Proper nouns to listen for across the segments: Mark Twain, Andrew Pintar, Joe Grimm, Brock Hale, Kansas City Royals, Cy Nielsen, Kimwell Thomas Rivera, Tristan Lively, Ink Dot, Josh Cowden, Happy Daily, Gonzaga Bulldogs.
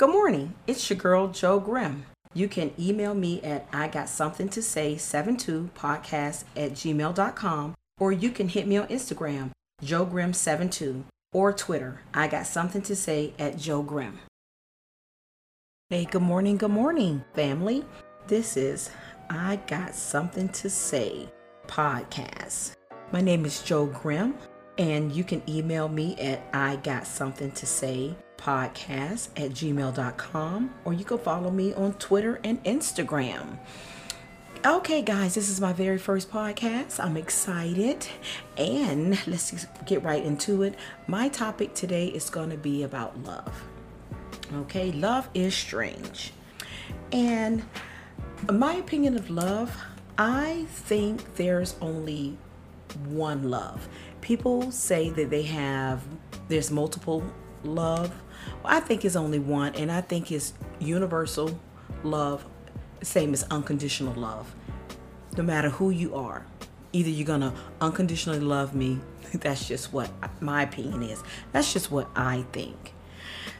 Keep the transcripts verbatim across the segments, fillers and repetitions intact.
Good morning, it's your girl Joe Grimm. You can email me at I got something to say seven two podcast at gmail dot com, or you can hit me on Instagram, Joe Grimm seven two, or Twitter, I got something to say at Joe Grimm. Hey, good morning, good morning, family. This is I Got Something to Say podcast. My name is Joe Grimm, and you can email me at I got something to say podcast at gmail dot com, or you can follow me on Twitter and Instagram. Okay, guys, this is my very first podcast. I'm excited, and let's just get right into it. My topic today is going to be about love. Okay, love is strange, and my opinion of love, I think there's only one love. People say that they have there's multiple love. Well, I think it's only one, and I think it's universal love, same as unconditional love. No matter who you are, either you're gonna unconditionally love me. That's just what my opinion is. That's just what I think.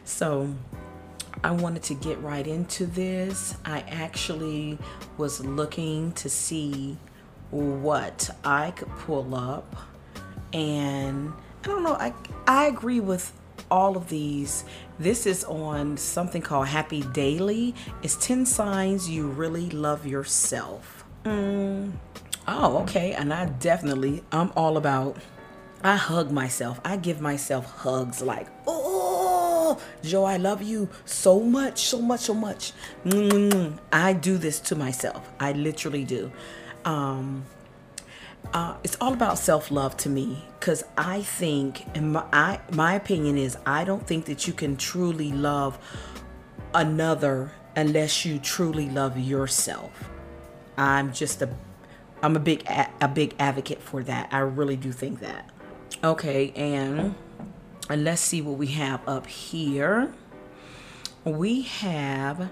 So I wanted to get right into this. I actually was looking to see what I could pull up, and I don't know, I I agree with all of these. This is on something called Happy Daily. It's ten signs you really love yourself. Mm. Oh, okay. And I definitely, I'm all about, I hug myself. I give myself hugs like, oh, Joe, I love you so much, so much, so much. Mm. I do this to myself. I literally do. Um, Uh, it's all about self-love to me, because I think, and my I, my opinion is, I don't think that you can truly love another unless you truly love yourself. I'm just a, I'm a big a big advocate for that. I really do think that. Okay, and, and let's see what we have up here. We have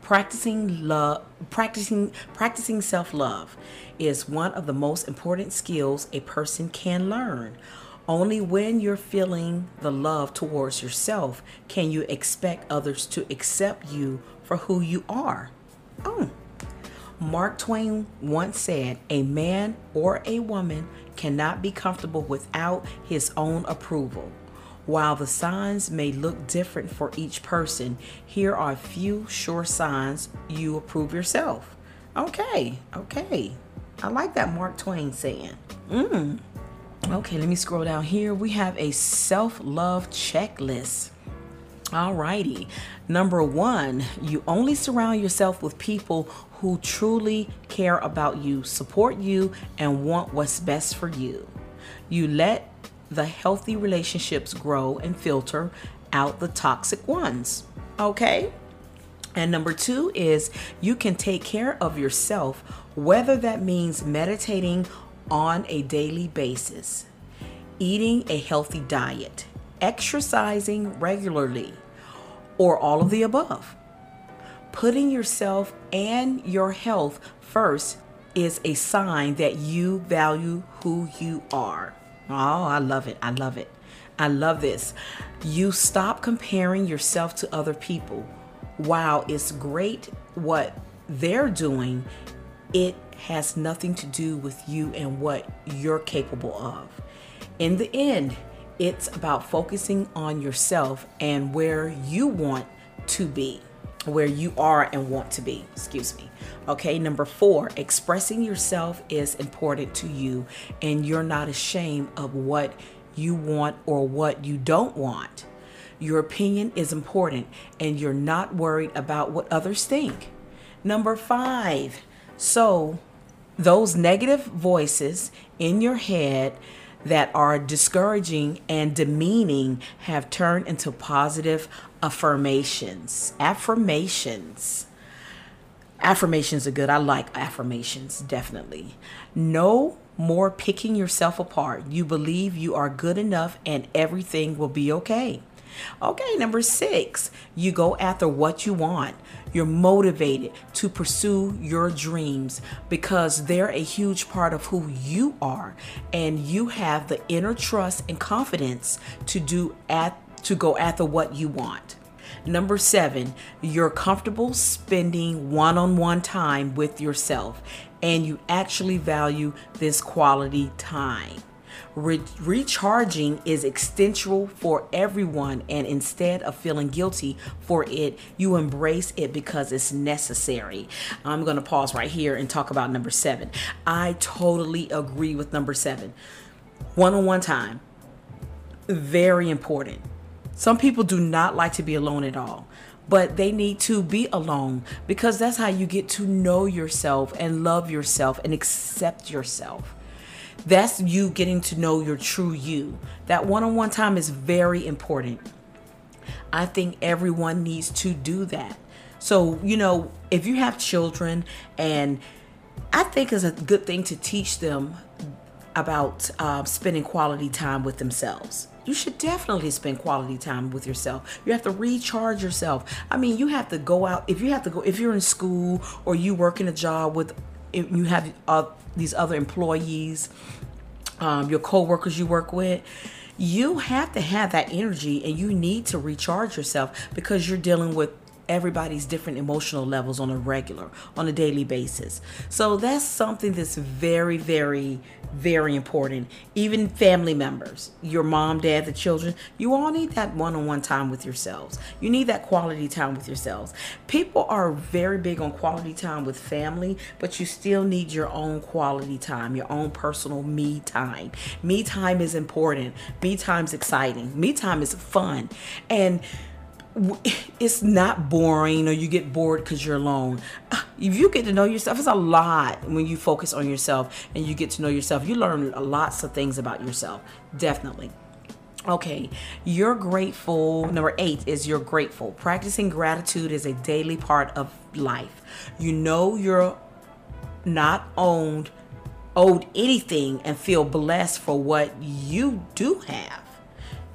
practicing love. Practicing practicing self-love is one of the most important skills a person can learn. Only when you're feeling the love towards yourself can you expect others to accept you for who you are. Oh. Mark Twain once said, "A man or a woman cannot be comfortable without his own approval." While the signs may look different for each person, here are a few sure signs you approve yourself. Okay, okay. I like that Mark Twain saying. Mm. Okay, let me scroll down here. We have a self-love checklist. Alrighty. Number one, you only surround yourself with people who truly care about you, support you, and want what's best for you. You let the healthy relationships grow and filter out the toxic ones. Okay. And number two is you can take care of yourself, whether that means meditating on a daily basis, eating a healthy diet, exercising regularly, or all of the above. Putting yourself and your health first is a sign that you value who you are. Oh, I love it. I love it. I love this. You stop comparing yourself to other people. While it's great what they're doing, it has nothing to do with you and what you're capable of. In the end, it's about focusing on yourself and where you want to be, where you are and want to be. Excuse me. Okay, number four, expressing yourself is important to you, and you're not ashamed of what you want or what you don't want. Your opinion is important, and you're not worried about what others think. Number five, so those negative voices in your head that are discouraging and demeaning have turned into positive affirmations. Affirmations. Affirmations are good. I like affirmations, definitely. No more picking yourself apart. You believe you are good enough and everything will be okay. Okay, number six, you go after what you want. You're motivated to pursue your dreams because they're a huge part of who you are, and you have the inner trust and confidence to do at to go after what you want. Number seven, you're comfortable spending one-on-one time with yourself, and you actually value this quality time. Re- recharging is essential for everyone, and instead of feeling guilty for it, you embrace it because it's necessary. I'm going to pause right here and talk about number seven. I totally agree with number seven. One-on-one time, very important. Some people do not like to be alone at all, but they need to be alone because that's how you get to know yourself and love yourself and accept yourself. That's you getting to know your true you. That one-on-one time is very important. I think everyone needs to do that. So, you know, if you have children, and I think it's a good thing to teach them about uh, spending quality time with themselves. You should definitely spend quality time with yourself. You have to recharge yourself. I mean, you have to go out. If you have to go, if you're in school or you work in a job with, if you have uh, these other employees, um, your coworkers you work with, you have to have that energy, and you need to recharge yourself because you're dealing with everybody's different emotional levels on a regular, on a daily basis. So that's something that's very, very, very important. Even family members, your mom, dad, the children, you all need that one-on-one time with yourselves. You need that quality time with yourselves. People are very big on quality time with family, but you still need your own quality time, your own personal me time. Me time is important. Me time's exciting. Me time is fun. And it's not boring, or you get bored because you're alone. If you get to know yourself, it's a lot when you focus on yourself and you get to know yourself. You learn lots of things about yourself, definitely. Okay, you're grateful. Number eight is you're grateful. Practicing gratitude is a daily part of life. You know you're not owned, owed anything, and feel blessed for what you do have.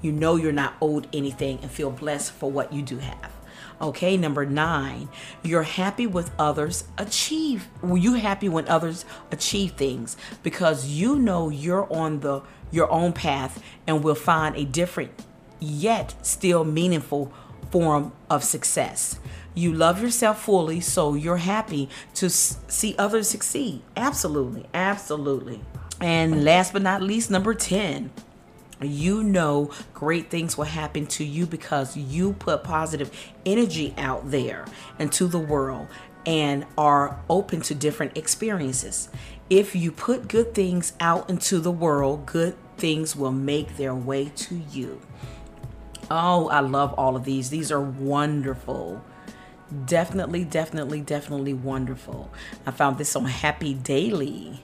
You know you're not owed anything and feel blessed for what you do have. Okay, number nine, you're happy with others achieve. Were you happy when others achieve things? Because you know you're on the your own path and will find a different yet still meaningful form of success. You love yourself fully, so you're happy to see others succeed. Absolutely, absolutely. And last but not least, number ten. You know great things will happen to you because you put positive energy out there into the world and are open to different experiences. If you put good things out into the world, good things will make their way to you. Oh, I love all of these. These are wonderful. Definitely, definitely, definitely wonderful. I found this on Happy Daily.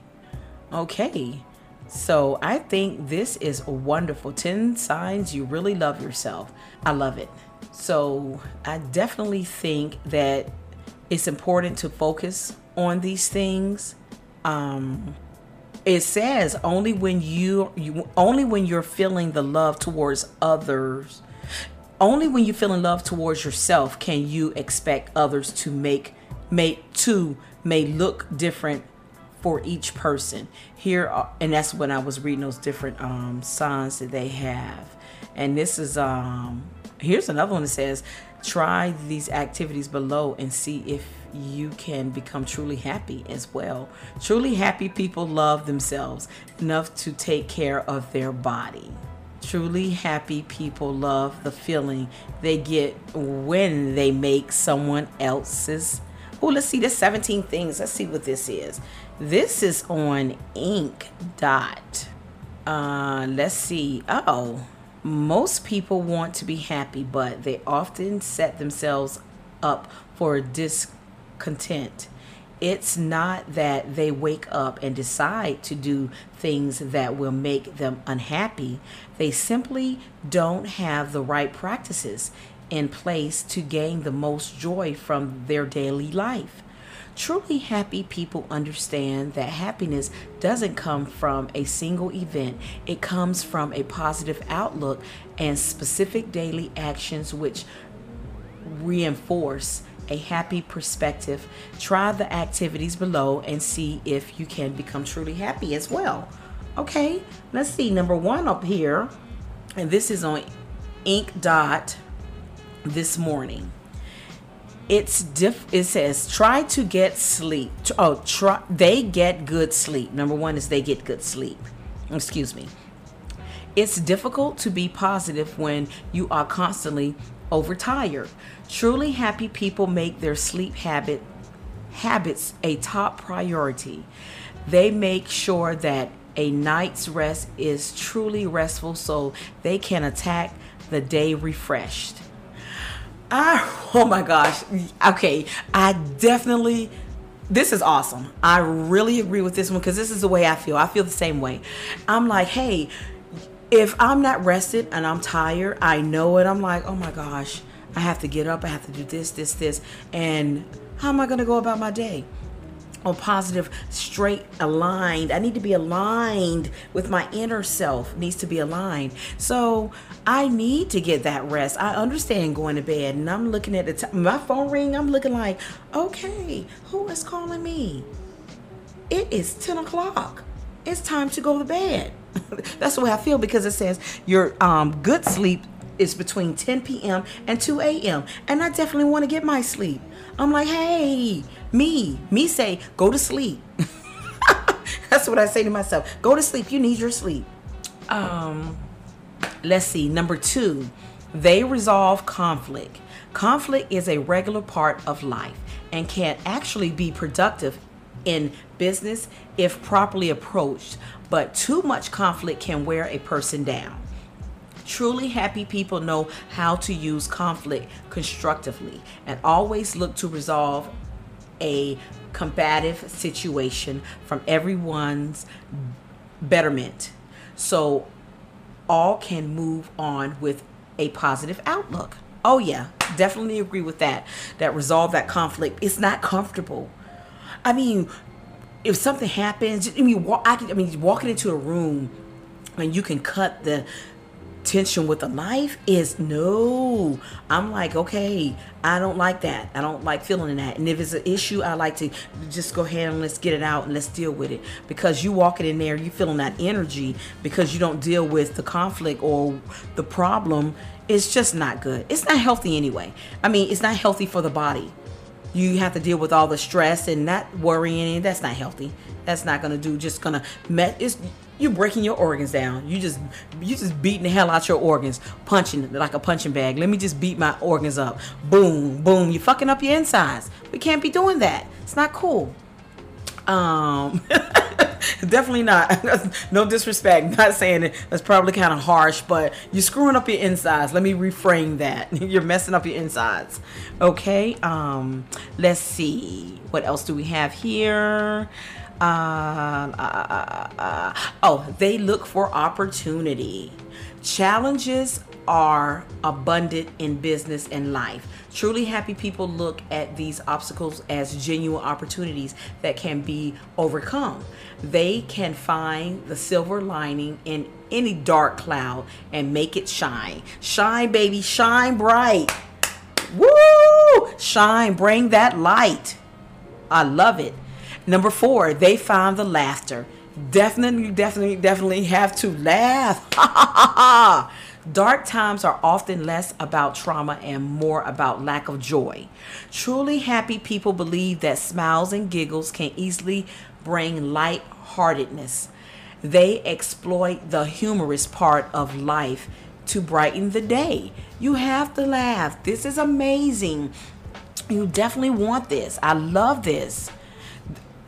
Okay. So I think this is wonderful. ten signs you really love yourself. I love it. So I definitely think that it's important to focus on these things. Um, it says only when you, you only when you're feeling the love towards others, only when you're feeling love towards yourself can you expect others to make make to may look different for each person here. And that's when I was reading those different um, signs that they have. And this is, um, here's another one that says, try these activities below and see if you can become truly happy as well. Truly happy people love themselves enough to take care of their body. Truly happy people love the feeling they get when they make someone else's. Oh, let's see, there's seventeen things. Let's see what this is. This is on Ink Dot. Uh, let's see. Oh, most people want to be happy, but they often set themselves up for discontent. It's not that they wake up and decide to do things that will make them unhappy. They simply don't have the right practices in place to gain the most joy from their daily life. Truly happy people understand that happiness doesn't come from a single event. It comes from a positive outlook and specific daily actions which reinforce a happy perspective. Try the activities below and see if you can become truly happy as well. Okay, let's see number one up here. And this is on Ink Dot. this morning. It's diff. It says try to get sleep. Oh, try. They get good sleep. Number one is they get good sleep. Excuse me. It's difficult to be positive when you are constantly overtired. Truly happy people make their sleep habit habits a top priority. They make sure that a night's rest is truly restful, so they can attack the day refreshed. I, oh my gosh. Okay. I definitely, this is awesome. I really agree with this one because this is the way I feel. I feel the same way. I'm like, hey, if I'm not rested and I'm tired, I know it. I'm like, oh my gosh, I have to get up. I have to do this, this, this. And how am I going to go about my day? Oh, positive, straight, aligned. I need to be aligned with my inner self. Needs to be aligned. So I need to get that rest. I understand going to bed, and I'm looking at the t- my phone ring. I'm looking like, okay, who is calling me? It is ten o'clock. It's time to go to bed. That's the way I feel because it says your um, good sleep is between ten p.m. and two a.m. And I definitely want to get my sleep. I'm like, hey, me, me say, go to sleep. That's what I say to myself. Go to sleep. You need your sleep. Um, let's see. Number two, they resolve conflict. Conflict is a regular part of life and can actually be productive in business if properly approached. But too much conflict can wear a person down. Truly happy people know how to use conflict constructively and always look to resolve a combative situation from everyone's betterment, so all can move on with a positive outlook. Oh yeah, definitely agree with that. That resolve that conflict. It's not comfortable. I mean, if something happens, I mean, walk, I, can, I mean, walking into a room and you can cut the tension with a knife is no. I'm like, okay, I don't like that. I don't like feeling that. And if it's an issue, I like to just go ahead and let's get it out and let's deal with it. Because you walking in there, you feeling that energy because you don't deal with the conflict or the problem. It's just not good. It's not healthy anyway. I mean, it's not healthy for the body. You have to deal with all the stress and not worrying. That's not healthy. That's not gonna do. Just gonna met. It's you breaking your organs down. You just you just beating the hell out your organs, punching like a punching bag. Let me just beat my organs up. Boom, boom. You're fucking up your insides. We can't be doing that. It's not cool. Um, definitely not. No disrespect. Not saying it. That's probably kind of harsh, but you're screwing up your insides. Let me reframe that. You're messing up your insides. Okay. Um, let's see. What else do we have here? Uh, uh, uh, uh, oh, they look for opportunity. Challenges are abundant in business and life. Truly happy people look at these obstacles as genuine opportunities that can be overcome. They can find the silver lining in any dark cloud and make it shine. Shine, baby, shine bright. Woo! Shine, bring that light. I love it. Number four, they found the laughter. Definitely, definitely, definitely have to laugh. Dark times are often less about trauma and more about lack of joy. Truly happy people believe that smiles and giggles can easily bring lightheartedness. They exploit the humorous part of life to brighten the day. You have to laugh. This is amazing. You definitely want this. I love this.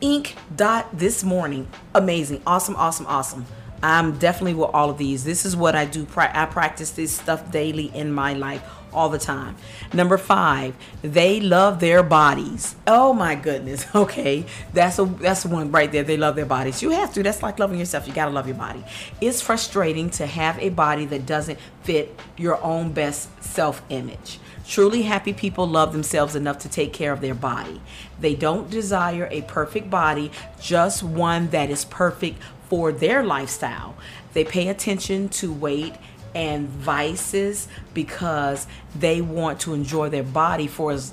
Ink Dot this morning. Amazing. Awesome, awesome, awesome. I'm definitely with all of these. This is what I do. I practice this stuff daily in my life all the time. Number five, they love their bodies. Oh my goodness. Okay. That's a, that's one right there. They love their bodies. You have to. That's like loving yourself. You got to love your body. It's frustrating to have a body that doesn't fit your own best self-image. Truly happy people love themselves enough to take care of their body. They don't desire a perfect body, just one that is perfect for their lifestyle. They pay attention to weight and vices because they want to enjoy their body for as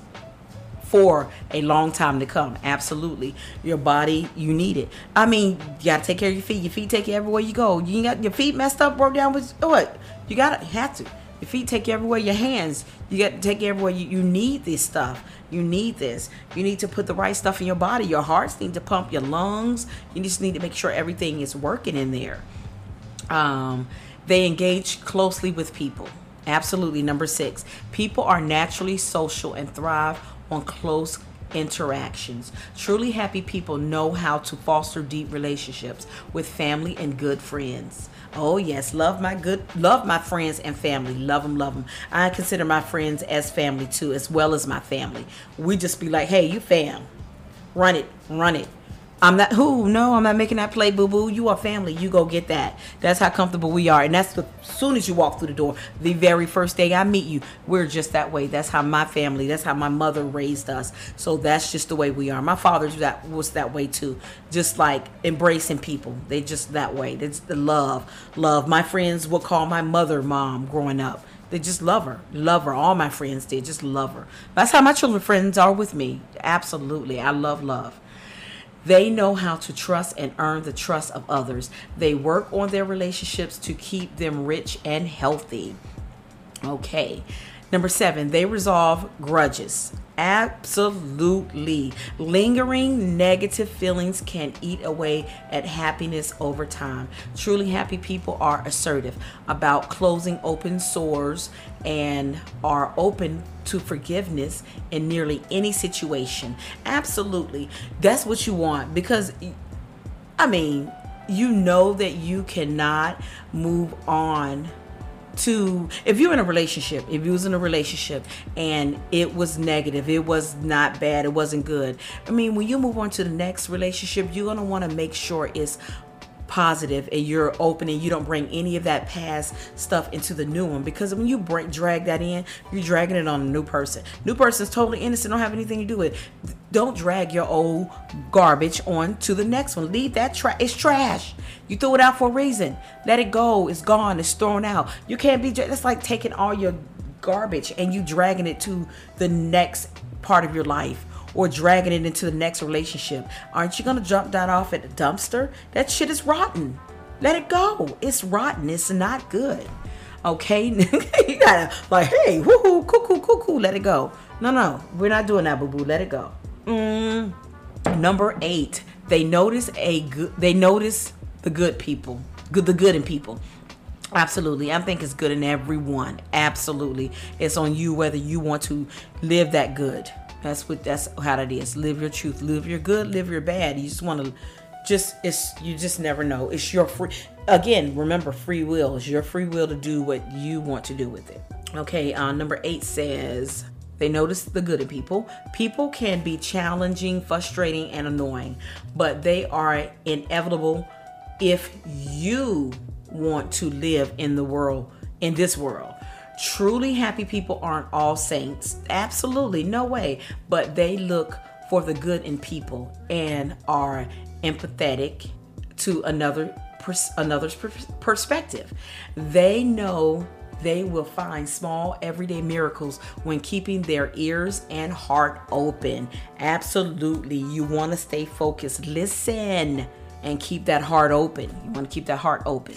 for a long time to come. Absolutely. Your body, you need it. I mean, you gotta take care of your feet. Your feet take you everywhere you go. You ain't got your feet messed up, broke down with what? You gotta have to. Your feet take you everywhere. Your hands, you got to take you everywhere. You, you need this stuff. You need this. You need to put the right stuff in your body. Your hearts need to pump. Your lungs. You just need to make sure everything is working in there. Um, they engage closely with people. Absolutely. Number six, people are naturally social and thrive on close interactions. Truly happy people know how to foster deep relationships with family and good friends. Oh yes, love my good, love my friends and family. Love them, love them. I consider my friends as family too, as well as my family. We just be like, hey, you fam, run it, run it. I'm not, who, no, I'm not making that play, boo-boo. You are family. You go get that. That's how comfortable we are. And that's the, as soon as you walk through the door, the very first day I meet you, we're just that way. That's how my family, that's how my mother raised us. So that's just the way we are. My father was that, was that way too. Just like embracing people. They just that way. That's the love, love. My friends would call my mother mom growing up. They just love her, love her. All my friends did, just love her. That's how my children friends are with me. Absolutely. I love love. They know how to trust and earn the trust of others. They work on their relationships to keep them rich and healthy. Okay. Number seven, they resolve grudges. Absolutely. Lingering negative feelings can eat away at happiness over time. Truly happy people are assertive about closing open sores and are open to forgiveness in nearly any situation. Absolutely. That's what you want, because, I mean, you know that you cannot move on to, if you're in a relationship, if you was in a relationship and it was negative, it was not bad, it wasn't good. I mean, when you move on to the next relationship, you're going to want to make sure it's positive and you're open and you don't bring any of that past stuff into the new one, because when you bring, drag that in, you're dragging it on a new person. New person's totally innocent, don't have anything to do with it. Don't drag your old garbage on to the next one. Leave that trash. It's trash. You threw it out for a reason. Let it go. It's gone. It's thrown out. You can't be, that's like taking all your garbage and you dragging it to the next part of your life, or dragging it into the next relationship. Aren't you going to jump that off at the dumpster? That shit is rotten. Let it go. It's rotten. It's not good. Okay? You gotta, like, hey, woohoo, cuckoo, cuckoo, let it go. No, no, we're not doing that, boo-boo. Let it go. Mm. Number eight, they notice a good, they notice the good people, good, the good in people. Absolutely. I think it's good in everyone. Absolutely. It's on you whether you want to live that good. That's what, that's how that is. Live your truth, live your good, live your bad. You just want to just, it's, you just never know. It's your free, again, remember free will. It's your free will to do what you want to do with it. Okay. Uh, number eight says, they notice the good in people. People can be challenging, frustrating, and annoying, but they are inevitable if you want to live in the world, in this world. Truly happy people aren't all saints. Absolutely, no way. But they look for the good in people and are empathetic to another pers- another's pers- perspective. They know they will find small everyday miracles when keeping their ears and heart open. Absolutely. You want to stay focused. Listen and keep that heart open. You want to keep that heart open.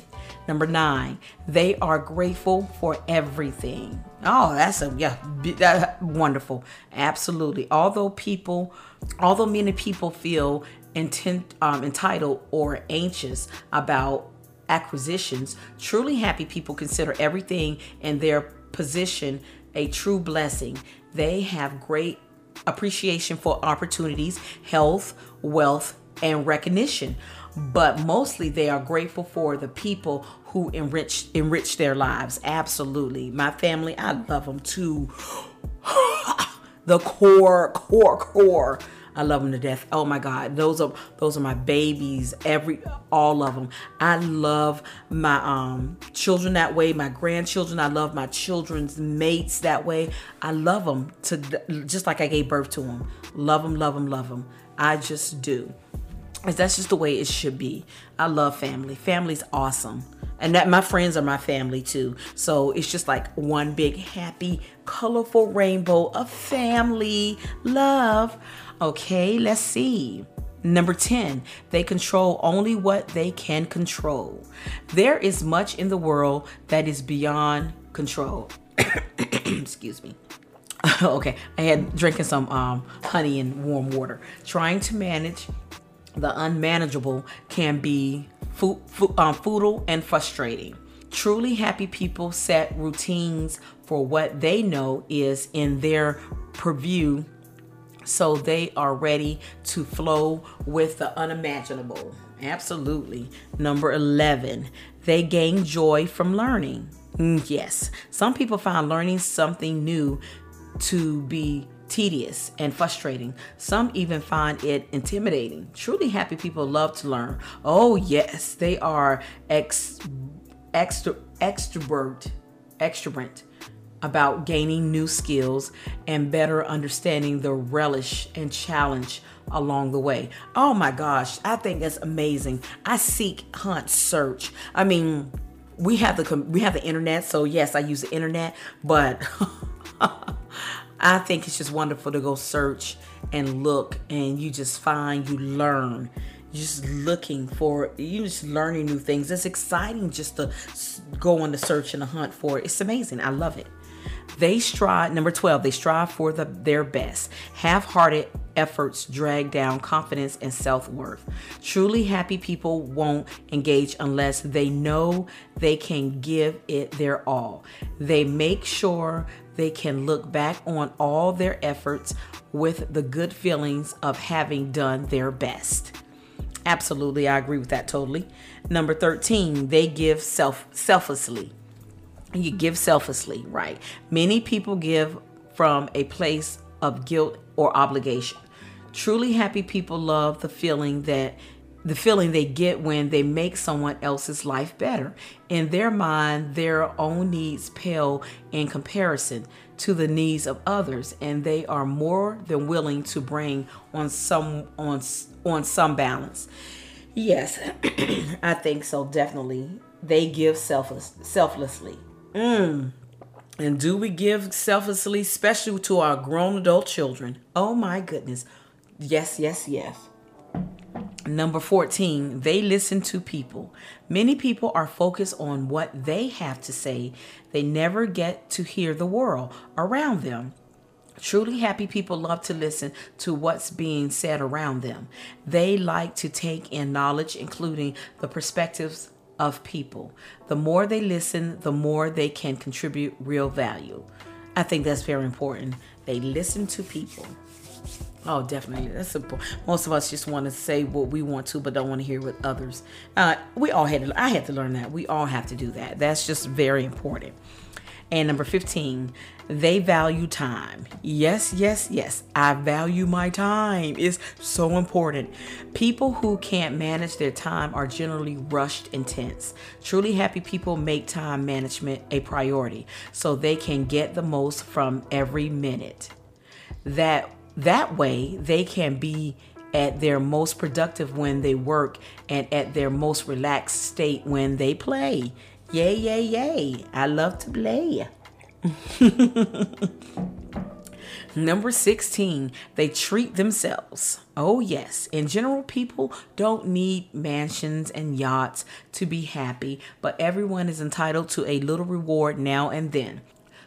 Number nine, they are grateful for everything. Oh, that's a, yeah, that's wonderful. Absolutely. Although people, although many people feel intent, um, entitled or anxious about acquisitions, truly happy people consider everything in their position a true blessing. They have great appreciation for opportunities, health, wealth, and recognition, but mostly they are grateful for the people who enrich enrich their lives. Absolutely. My family, I love them to the core, core, core. I love them to death. Oh my God. Those are, those are my babies. Every, all of them. I love my um, children that way. My grandchildren. I love my children's mates that way. I love them to, just like I gave birth to them. Love them, love them, love them. I just do. That's just the way it should be. I love family. Family's awesome. And that, my friends are my family too. So it's just like one big happy, colorful rainbow of family love. Okay, let's see. Number ten, they control only what they can control. There is much in the world that is beyond control. Excuse me. Okay, I had drinking some um, honey and warm water. Trying to manage the unmanageable can be food, food, um, futile and frustrating. Truly happy people set routines for what they know is in their purview, so they are ready to flow with the unimaginable. Absolutely. Number eleven, they gain joy from learning. Mm, yes, some people find learning something new to be tedious and frustrating. Some even find it intimidating. Truly happy people love to learn. Oh yes, they are ex extra extrovert extrovert about gaining new skills and better understanding the relish and challenge along the way. Oh my gosh, I think that's amazing. I seek, hunt, search. I mean, we have the we have the internet, so yes, I use the internet, but I think it's just wonderful to go search and look, and you just find, you learn. You're just looking for, you're just learning new things. It's exciting just to go on the search and the hunt for it. It's amazing. I love it. They strive, number twelve, they strive for the, their best. Half-hearted efforts drag down confidence and self-worth. Truly happy people won't engage unless they know they can give it their all. They make sure they can look back on all their efforts with the good feelings of having done their best. Absolutely, I agree with that totally. Number thirteen, they give self selflessly. You give selflessly, right? Many people give from a place of guilt or obligation. Truly happy people love the feeling that the feeling they get when they make someone else's life better. In their mind, their own needs pale in comparison to the needs of others, and they are more than willing to bring on some on on some balance. Yes, I think so, definitely. They give selfless, selflessly. Mm. And do we give selflessly, especially to our grown adult children? Oh my goodness. Yes, yes, yes. Number fourteen, they listen to people. Many people are focused on what they have to say. They never get to hear the world around them. Truly happy people love to listen to what's being said around them. They like to take in knowledge, including the perspectives of people. The more they listen, the more they can contribute real value. I think that's very important. They listen to people. Oh, definitely. That's important. Most of us just want to say what we want to, but don't want to hear what others. Uh, we all had to, I had to learn that. We all have to do that. That's just very important. And number fifteen, they value time. Yes, yes, yes. I value my time. It's so important. People who can't manage their time are generally rushed and tense. Truly happy people make time management a priority so they can get the most from every minute. That That way, they can be at their most productive when they work and at their most relaxed state when they play. Yay, yay, yay. I love to play. Number sixteen, they treat themselves. Oh yes, in general, people don't need mansions and yachts to be happy, but everyone is entitled to a little reward now and then.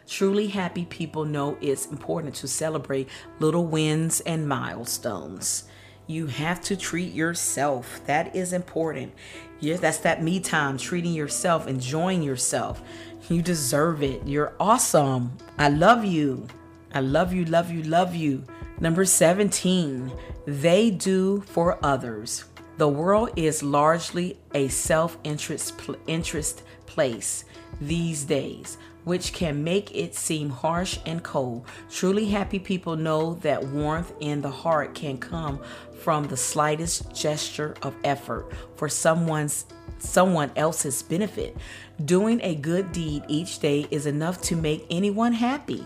Truly happy people know it's important to celebrate little wins and milestones. You have to treat yourself. That is important. Yeah, that's that me time, treating yourself, enjoying yourself. You deserve it. You're awesome. I love you. I love you, love you, love you. Number seventeen, they do for others. The world is largely a self-interest pl- interest place these days, which can make it seem harsh and cold. Truly happy people know that warmth in the heart can come from the slightest gesture of effort for someone's someone else's benefit. Doing a good deed each day is enough to make anyone happy.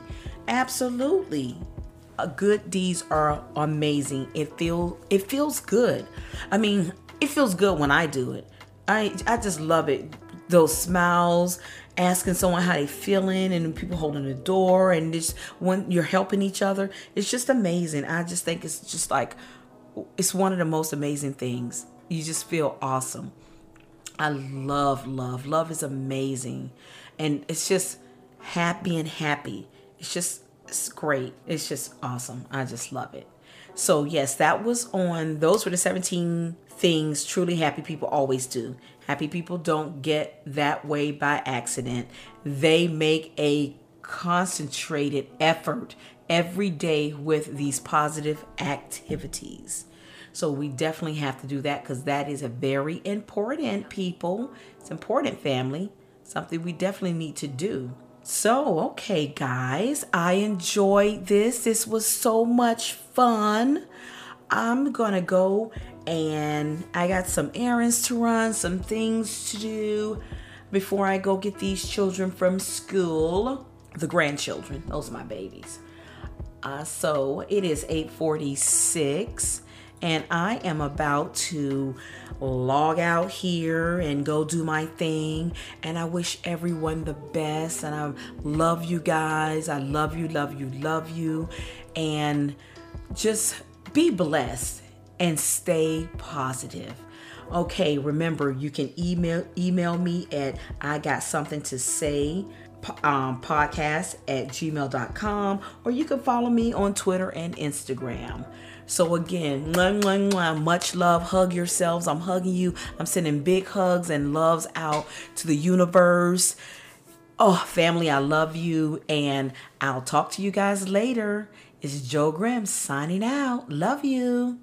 Absolutely. Good deeds are amazing. It feel it feels good. I mean, it feels good when I do it. I I just love it. Those smiles, asking someone how they feeling, and people holding the door, and just when you're helping each other, it's just amazing. I just think it's just like, it's one of the most amazing things. You just feel awesome. I love love. Love is amazing. And it's just, happy and happy. It's just, it's great. It's just awesome. I just love it. So yes, that was on, those were the seventeen things truly happy people always do. Happy people don't get that way by accident. They make a concentrated effort every day with these positive activities. So we definitely have to do that, because that is a very important, people. It's important, family. Something we definitely need to do. So, okay, guys, I enjoyed this. This was so much fun. I'm going to go, and I got some errands to run, some things to do before I go get these children from school. The grandchildren, those are my babies. Uh, so it is eight forty-six, and I am about to log out here and go do my thing. And I wish everyone the best. And I love you guys. I love you, love you, love you. And just be blessed and stay positive. Okay, remember, you can email email me at I got something to say um, podcast at gmail dot com, or you can follow me on Twitter and Instagram. So again, mwah, mwah, mwah, much love. Hug yourselves. I'm hugging you. I'm sending big hugs and loves out to the universe. Oh, family, I love you. And I'll talk to you guys later. It's Joe Grimm signing out. Love you.